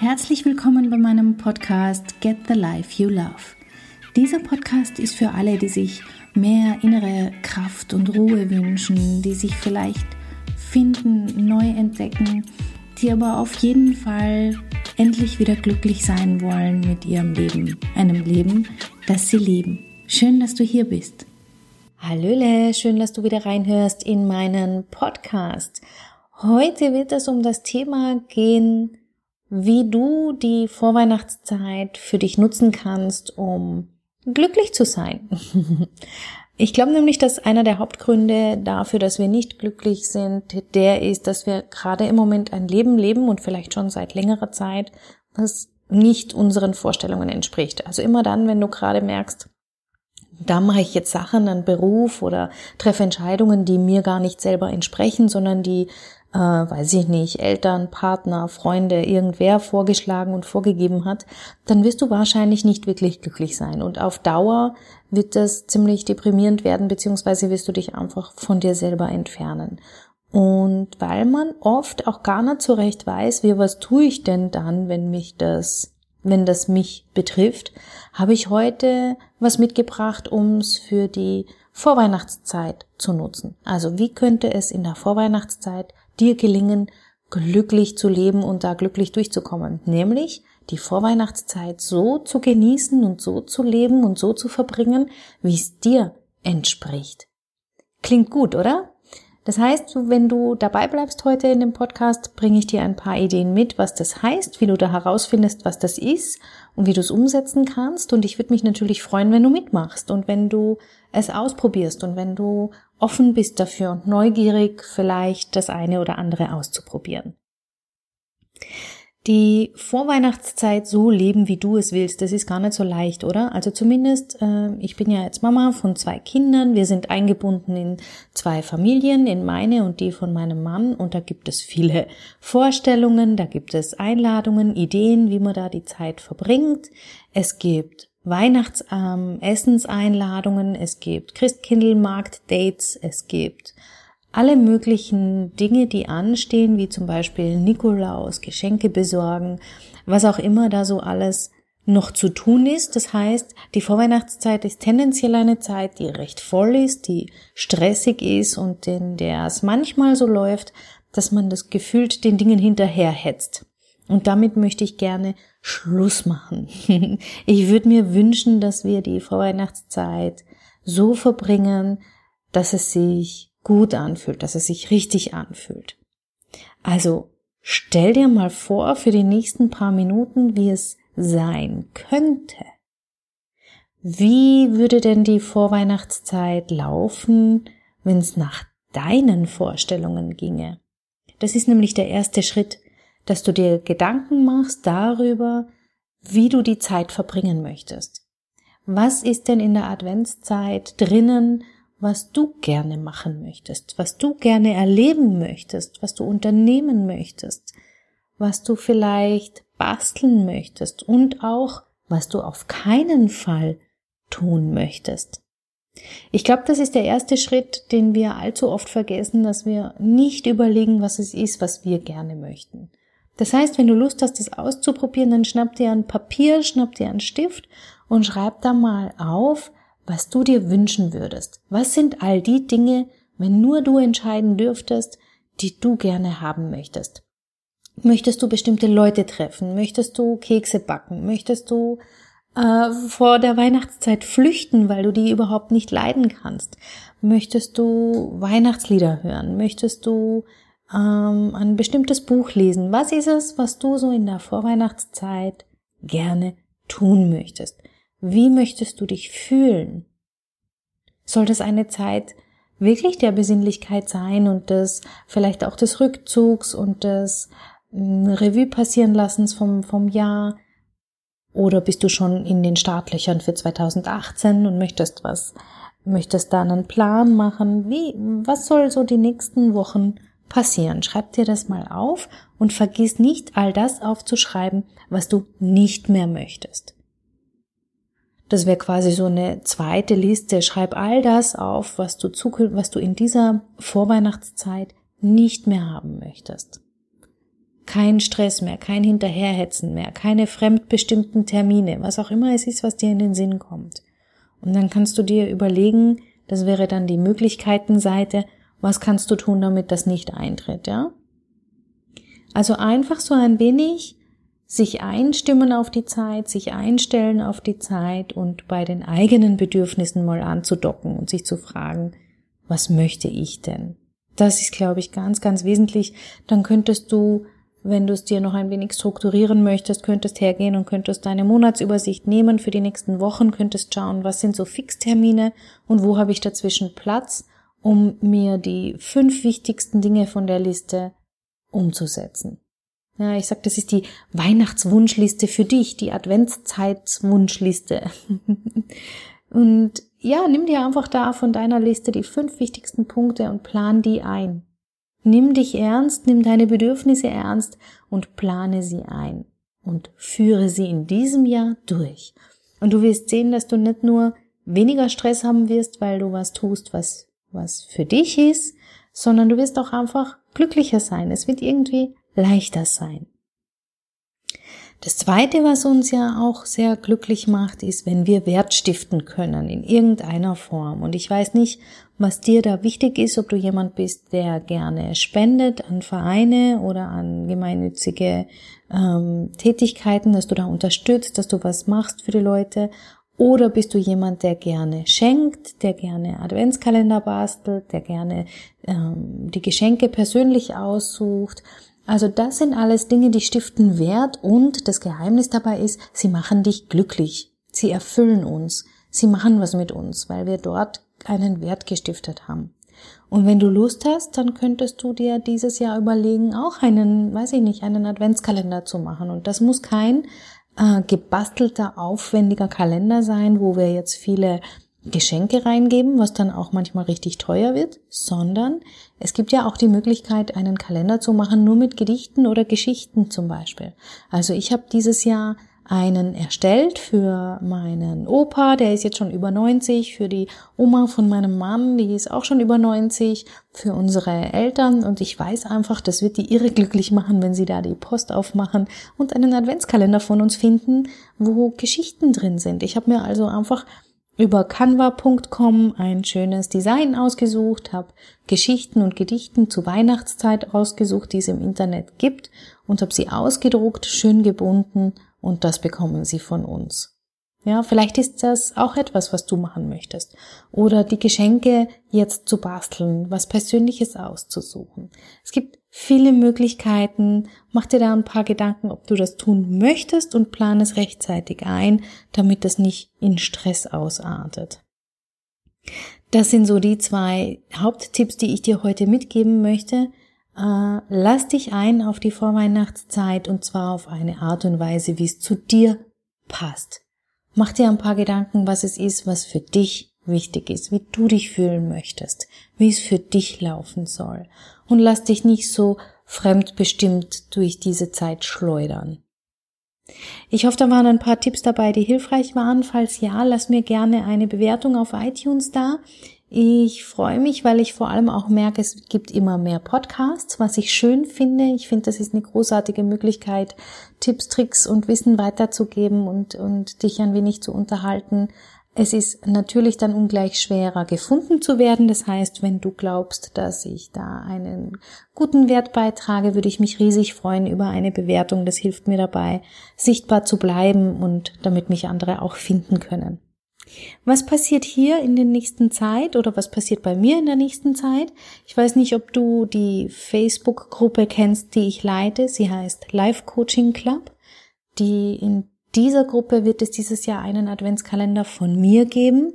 Herzlich willkommen bei meinem Podcast Get the Life You Love. Dieser Podcast ist für alle, die sich mehr innere Kraft und Ruhe wünschen, die sich vielleicht finden, neu entdecken, die aber auf jeden Fall endlich wieder glücklich sein wollen mit ihrem Leben, einem Leben, das sie lieben. Schön, dass du hier bist. Hallöle, schön, dass du wieder reinhörst in meinen Podcast. Heute wird es um das Thema gehen, wie du die Vorweihnachtszeit für dich nutzen kannst, um glücklich zu sein. Ich glaube nämlich, dass einer der Hauptgründe dafür, dass wir nicht glücklich sind, der ist, dass wir gerade im Moment ein Leben leben und vielleicht schon seit längerer Zeit, was nicht unseren Vorstellungen entspricht. Also immer dann, wenn du gerade merkst, da mache ich jetzt Sachen, einen Beruf oder treffe Entscheidungen, die mir gar nicht selber entsprechen, sondern die weiß ich nicht, Eltern, Partner, Freunde, irgendwer vorgeschlagen und vorgegeben hat, dann wirst du wahrscheinlich nicht wirklich glücklich sein. Und auf Dauer wird das ziemlich deprimierend werden, beziehungsweise wirst du dich einfach von dir selber entfernen. Und weil man oft auch gar nicht so recht weiß, wie was tue ich denn dann, wenn das mich betrifft, habe ich heute was mitgebracht, um es für die Vorweihnachtszeit zu nutzen. Also wie könnte es in der Vorweihnachtszeit dir gelingen, glücklich zu leben und da glücklich durchzukommen, nämlich die Vorweihnachtszeit so zu genießen und so zu leben und so zu verbringen, wie es dir entspricht. Klingt gut, oder? Das heißt, wenn du dabei bleibst heute in dem Podcast, bringe ich dir ein paar Ideen mit, was das heißt, wie du da herausfindest, was das ist und wie du es umsetzen kannst. Und ich würde mich natürlich freuen, wenn du mitmachst und wenn du es ausprobierst und wenn du offen bist dafür und neugierig, vielleicht das eine oder andere auszuprobieren. Die Vorweihnachtszeit so leben, wie du es willst, das ist gar nicht so leicht, oder? Also zumindest, ich bin ja jetzt Mama von 2 Kindern, wir sind eingebunden in 2 Familien, in meine und die von meinem Mann, und da gibt es viele Vorstellungen, da gibt es Einladungen, Ideen, wie man da die Zeit verbringt. Es gibt Weihnachtsessenseinladungen, es gibt Christkindlmarkt-Dates, es gibt alle möglichen Dinge, die anstehen, wie zum Beispiel Nikolaus, Geschenke besorgen, was auch immer da so alles noch zu tun ist. Das heißt, die Vorweihnachtszeit ist tendenziell eine Zeit, die recht voll ist, die stressig ist und in der es manchmal so läuft, dass man das gefühlt den Dingen hinterherhetzt. Und damit möchte ich gerne Schluss machen. Ich würde mir wünschen, dass wir die Vorweihnachtszeit so verbringen, dass es sich gut anfühlt, dass es sich richtig anfühlt. Also stell dir mal vor für die nächsten paar Minuten, wie es sein könnte. Wie würde denn die Vorweihnachtszeit laufen, wenn es nach deinen Vorstellungen ginge? Das ist nämlich der erste Schritt, dass du dir Gedanken machst darüber, wie du die Zeit verbringen möchtest. Was ist denn in der Adventszeit drinnen, was du gerne machen möchtest, was du gerne erleben möchtest, was du unternehmen möchtest, was du vielleicht basteln möchtest und auch, was du auf keinen Fall tun möchtest? Ich glaube, das ist der erste Schritt, den wir allzu oft vergessen, dass wir nicht überlegen, was es ist, was wir gerne möchten. Das heißt, wenn du Lust hast, das auszuprobieren, dann schnapp dir ein Papier, schnapp dir einen Stift und schreib da mal auf, was du dir wünschen würdest. Was sind all die Dinge, wenn nur du entscheiden dürftest, die du gerne haben möchtest? Möchtest du bestimmte Leute treffen? Möchtest du Kekse backen? Möchtest du vor der Weihnachtszeit flüchten, weil du die überhaupt nicht leiden kannst? Möchtest du Weihnachtslieder hören? Möchtest du ein bestimmtes Buch lesen? Was ist es, was du so in der Vorweihnachtszeit gerne tun möchtest? Wie möchtest du dich fühlen? Soll das eine Zeit wirklich der Besinnlichkeit sein und des vielleicht auch des Rückzugs und des Revue passieren lassens vom Jahr? Oder bist du schon in den Startlöchern für 2018 und möchtest da einen Plan machen? Was soll so die nächsten Wochen passieren? Schreib dir das mal auf und vergiss nicht, all das aufzuschreiben, was du nicht mehr möchtest. Das wäre quasi so eine zweite Liste. Schreib all das auf, was du in dieser Vorweihnachtszeit nicht mehr haben möchtest. Kein Stress mehr, kein Hinterherhetzen mehr, keine fremdbestimmten Termine, was auch immer es ist, was dir in den Sinn kommt. Und dann kannst du dir überlegen, das wäre dann die Möglichkeitenseite, was kannst du tun, damit das nicht eintritt, ja? Also einfach so ein wenig sich einstimmen auf die Zeit, sich einstellen auf die Zeit und bei den eigenen Bedürfnissen mal anzudocken und sich zu fragen, was möchte ich denn? Das ist, glaube ich, ganz, ganz wesentlich. Dann könntest du, wenn du es dir noch ein wenig strukturieren möchtest, könntest hergehen und könntest deine Monatsübersicht nehmen für die nächsten Wochen, könntest schauen, was sind so Fixtermine und wo habe ich dazwischen Platz, um mir die 5 wichtigsten Dinge von der Liste umzusetzen. Ja, ich sag, das ist die Weihnachtswunschliste für dich, die Adventszeitswunschliste. Und ja, nimm dir einfach da von deiner Liste die 5 wichtigsten Punkte und plan die ein. Nimm dich ernst, nimm deine Bedürfnisse ernst und plane sie ein und führe sie in diesem Jahr durch. Und du wirst sehen, dass du nicht nur weniger Stress haben wirst, weil du was tust, was für dich ist, sondern du wirst auch einfach glücklicher sein. Es wird irgendwie leichter sein. Das Zweite, was uns ja auch sehr glücklich macht, ist, wenn wir Wert stiften können in irgendeiner Form. Und ich weiß nicht, was dir da wichtig ist, ob du jemand bist, der gerne spendet an Vereine oder an gemeinnützige Tätigkeiten, dass du da unterstützt, dass du was machst für die Leute. Oder bist du jemand, der gerne schenkt, der gerne Adventskalender bastelt, der gerne die Geschenke persönlich aussucht. Also das sind alles Dinge, die stiften Wert und das Geheimnis dabei ist, sie machen dich glücklich, sie erfüllen uns, sie machen was mit uns, weil wir dort einen Wert gestiftet haben. Und wenn du Lust hast, dann könntest du dir dieses Jahr überlegen, auch einen Adventskalender zu machen. Und das muss kein gebastelter, aufwendiger Kalender sein, wo wir jetzt viele Geschenke reingeben, was dann auch manchmal richtig teuer wird, sondern es gibt ja auch die Möglichkeit, einen Kalender zu machen, nur mit Gedichten oder Geschichten zum Beispiel. Also ich habe dieses Jahr einen erstellt für meinen Opa, der ist jetzt schon über 90, für die Oma von meinem Mann, die ist auch schon über 90, für unsere Eltern und ich weiß einfach, das wird die irre glücklich machen, wenn sie da die Post aufmachen und einen Adventskalender von uns finden, wo Geschichten drin sind. Ich habe mir also einfach über Canva.com ein schönes Design ausgesucht, habe Geschichten und Gedichten zur Weihnachtszeit ausgesucht, die es im Internet gibt und habe sie ausgedruckt, schön gebunden und das bekommen sie von uns. Ja, vielleicht ist das auch etwas, was du machen möchtest. Oder die Geschenke jetzt zu basteln, was Persönliches auszusuchen. Es gibt viele Möglichkeiten. Mach dir da ein paar Gedanken, ob du das tun möchtest und plan es rechtzeitig ein, damit das nicht in Stress ausartet. Das sind so die 2 Haupttipps, die ich dir heute mitgeben möchte. Lass dich ein auf die Vorweihnachtszeit und zwar auf eine Art und Weise, wie es zu dir passt. Mach dir ein paar Gedanken, was es ist, was für dich wichtig ist, wie du dich fühlen möchtest, wie es für dich laufen soll. Und lass dich nicht so fremdbestimmt durch diese Zeit schleudern. Ich hoffe, da waren ein paar Tipps dabei, die hilfreich waren. Falls ja, lass mir gerne eine Bewertung auf iTunes da. Ich freue mich, weil ich vor allem auch merke, es gibt immer mehr Podcasts, was ich schön finde. Ich finde, das ist eine großartige Möglichkeit, Tipps, Tricks und Wissen weiterzugeben und dich ein wenig zu unterhalten. Es ist natürlich dann ungleich schwerer, gefunden zu werden. Das heißt, wenn du glaubst, dass ich da einen guten Wert beitrage, würde ich mich riesig freuen über eine Bewertung. Das hilft mir dabei, sichtbar zu bleiben und damit mich andere auch finden können. Was passiert hier in der nächsten Zeit oder was passiert bei mir in der nächsten Zeit? Ich weiß nicht, ob du die Facebook-Gruppe kennst, die ich leite. Sie heißt Life Coaching Club. In dieser Gruppe wird es dieses Jahr einen Adventskalender von mir geben.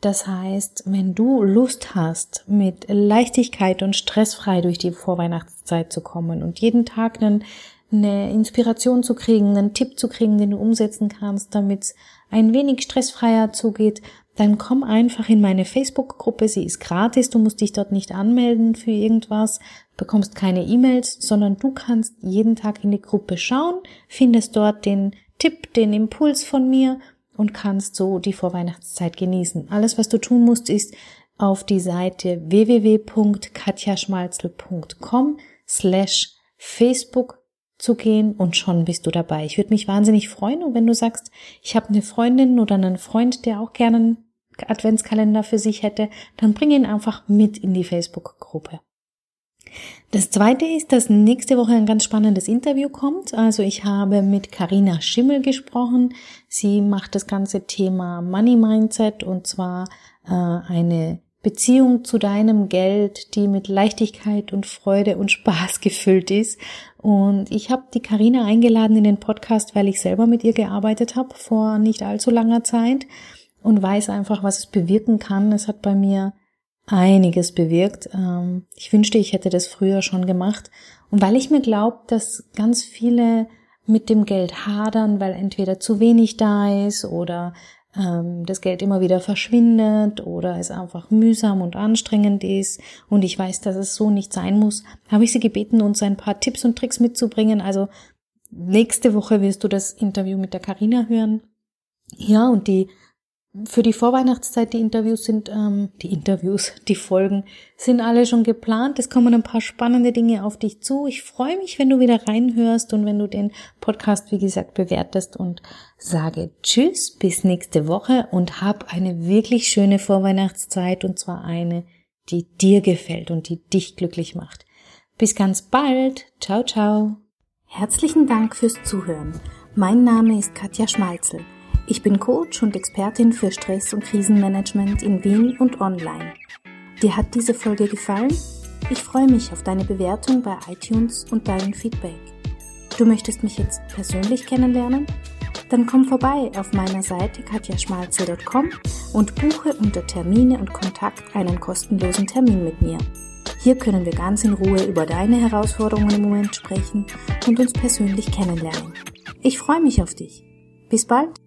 Das heißt, wenn du Lust hast, mit Leichtigkeit und stressfrei durch die Vorweihnachtszeit zu kommen und jeden Tag eine Inspiration zu kriegen, einen Tipp zu kriegen, den du umsetzen kannst, damit es ein wenig stressfreier zugeht, dann komm einfach in meine Facebook-Gruppe, sie ist gratis, du musst dich dort nicht anmelden für irgendwas, bekommst keine E-Mails, sondern du kannst jeden Tag in die Gruppe schauen, findest dort den Tipp, den Impuls von mir und kannst so die Vorweihnachtszeit genießen. Alles, was du tun musst, ist auf die Seite www.katjaschmalzl.com/Facebook zu gehen und schon bist du dabei. Ich würde mich wahnsinnig freuen, und wenn du sagst, ich habe eine Freundin oder einen Freund, der auch gerne einen Adventskalender für sich hätte, dann bring ihn einfach mit in die Facebook-Gruppe. Das Zweite ist, dass nächste Woche ein ganz spannendes Interview kommt. Also ich habe mit Carina Schimmel gesprochen. Sie macht das ganze Thema Money Mindset, und zwar eine Beziehung zu deinem Geld, die mit Leichtigkeit und Freude und Spaß gefüllt ist. Und ich habe die Carina eingeladen in den Podcast, weil ich selber mit ihr gearbeitet habe vor nicht allzu langer Zeit und weiß einfach, was es bewirken kann. Es hat bei mir einiges bewirkt. Ich wünschte, ich hätte das früher schon gemacht. Und weil ich mir glaube, dass ganz viele mit dem Geld hadern, weil entweder zu wenig da ist oder das Geld immer wieder verschwindet oder es einfach mühsam und anstrengend ist, und ich weiß, dass es so nicht sein muss, habe ich sie gebeten, uns ein paar Tipps und Tricks mitzubringen. Also nächste Woche wirst du das Interview mit der Carina hören. Ja, und für die Vorweihnachtszeit, die Folgen sind alle schon geplant. Es kommen ein paar spannende Dinge auf dich zu. Ich freue mich, wenn du wieder reinhörst und wenn du den Podcast, wie gesagt, bewertest, und sage Tschüss, bis nächste Woche, und hab eine wirklich schöne Vorweihnachtszeit, und zwar eine, die dir gefällt und die dich glücklich macht. Bis ganz bald. Ciao, ciao. Herzlichen Dank fürs Zuhören. Mein Name ist Katja Schmalzl. Ich bin Coach und Expertin für Stress- und Krisenmanagement in Wien und online. Dir hat diese Folge gefallen? Ich freue mich auf deine Bewertung bei iTunes und dein Feedback. Du möchtest mich jetzt persönlich kennenlernen? Dann komm vorbei auf meiner Seite katjaschmalzl.com und buche unter Termine und Kontakt einen kostenlosen Termin mit mir. Hier können wir ganz in Ruhe über deine Herausforderungen im Moment sprechen und uns persönlich kennenlernen. Ich freue mich auf dich. Bis bald!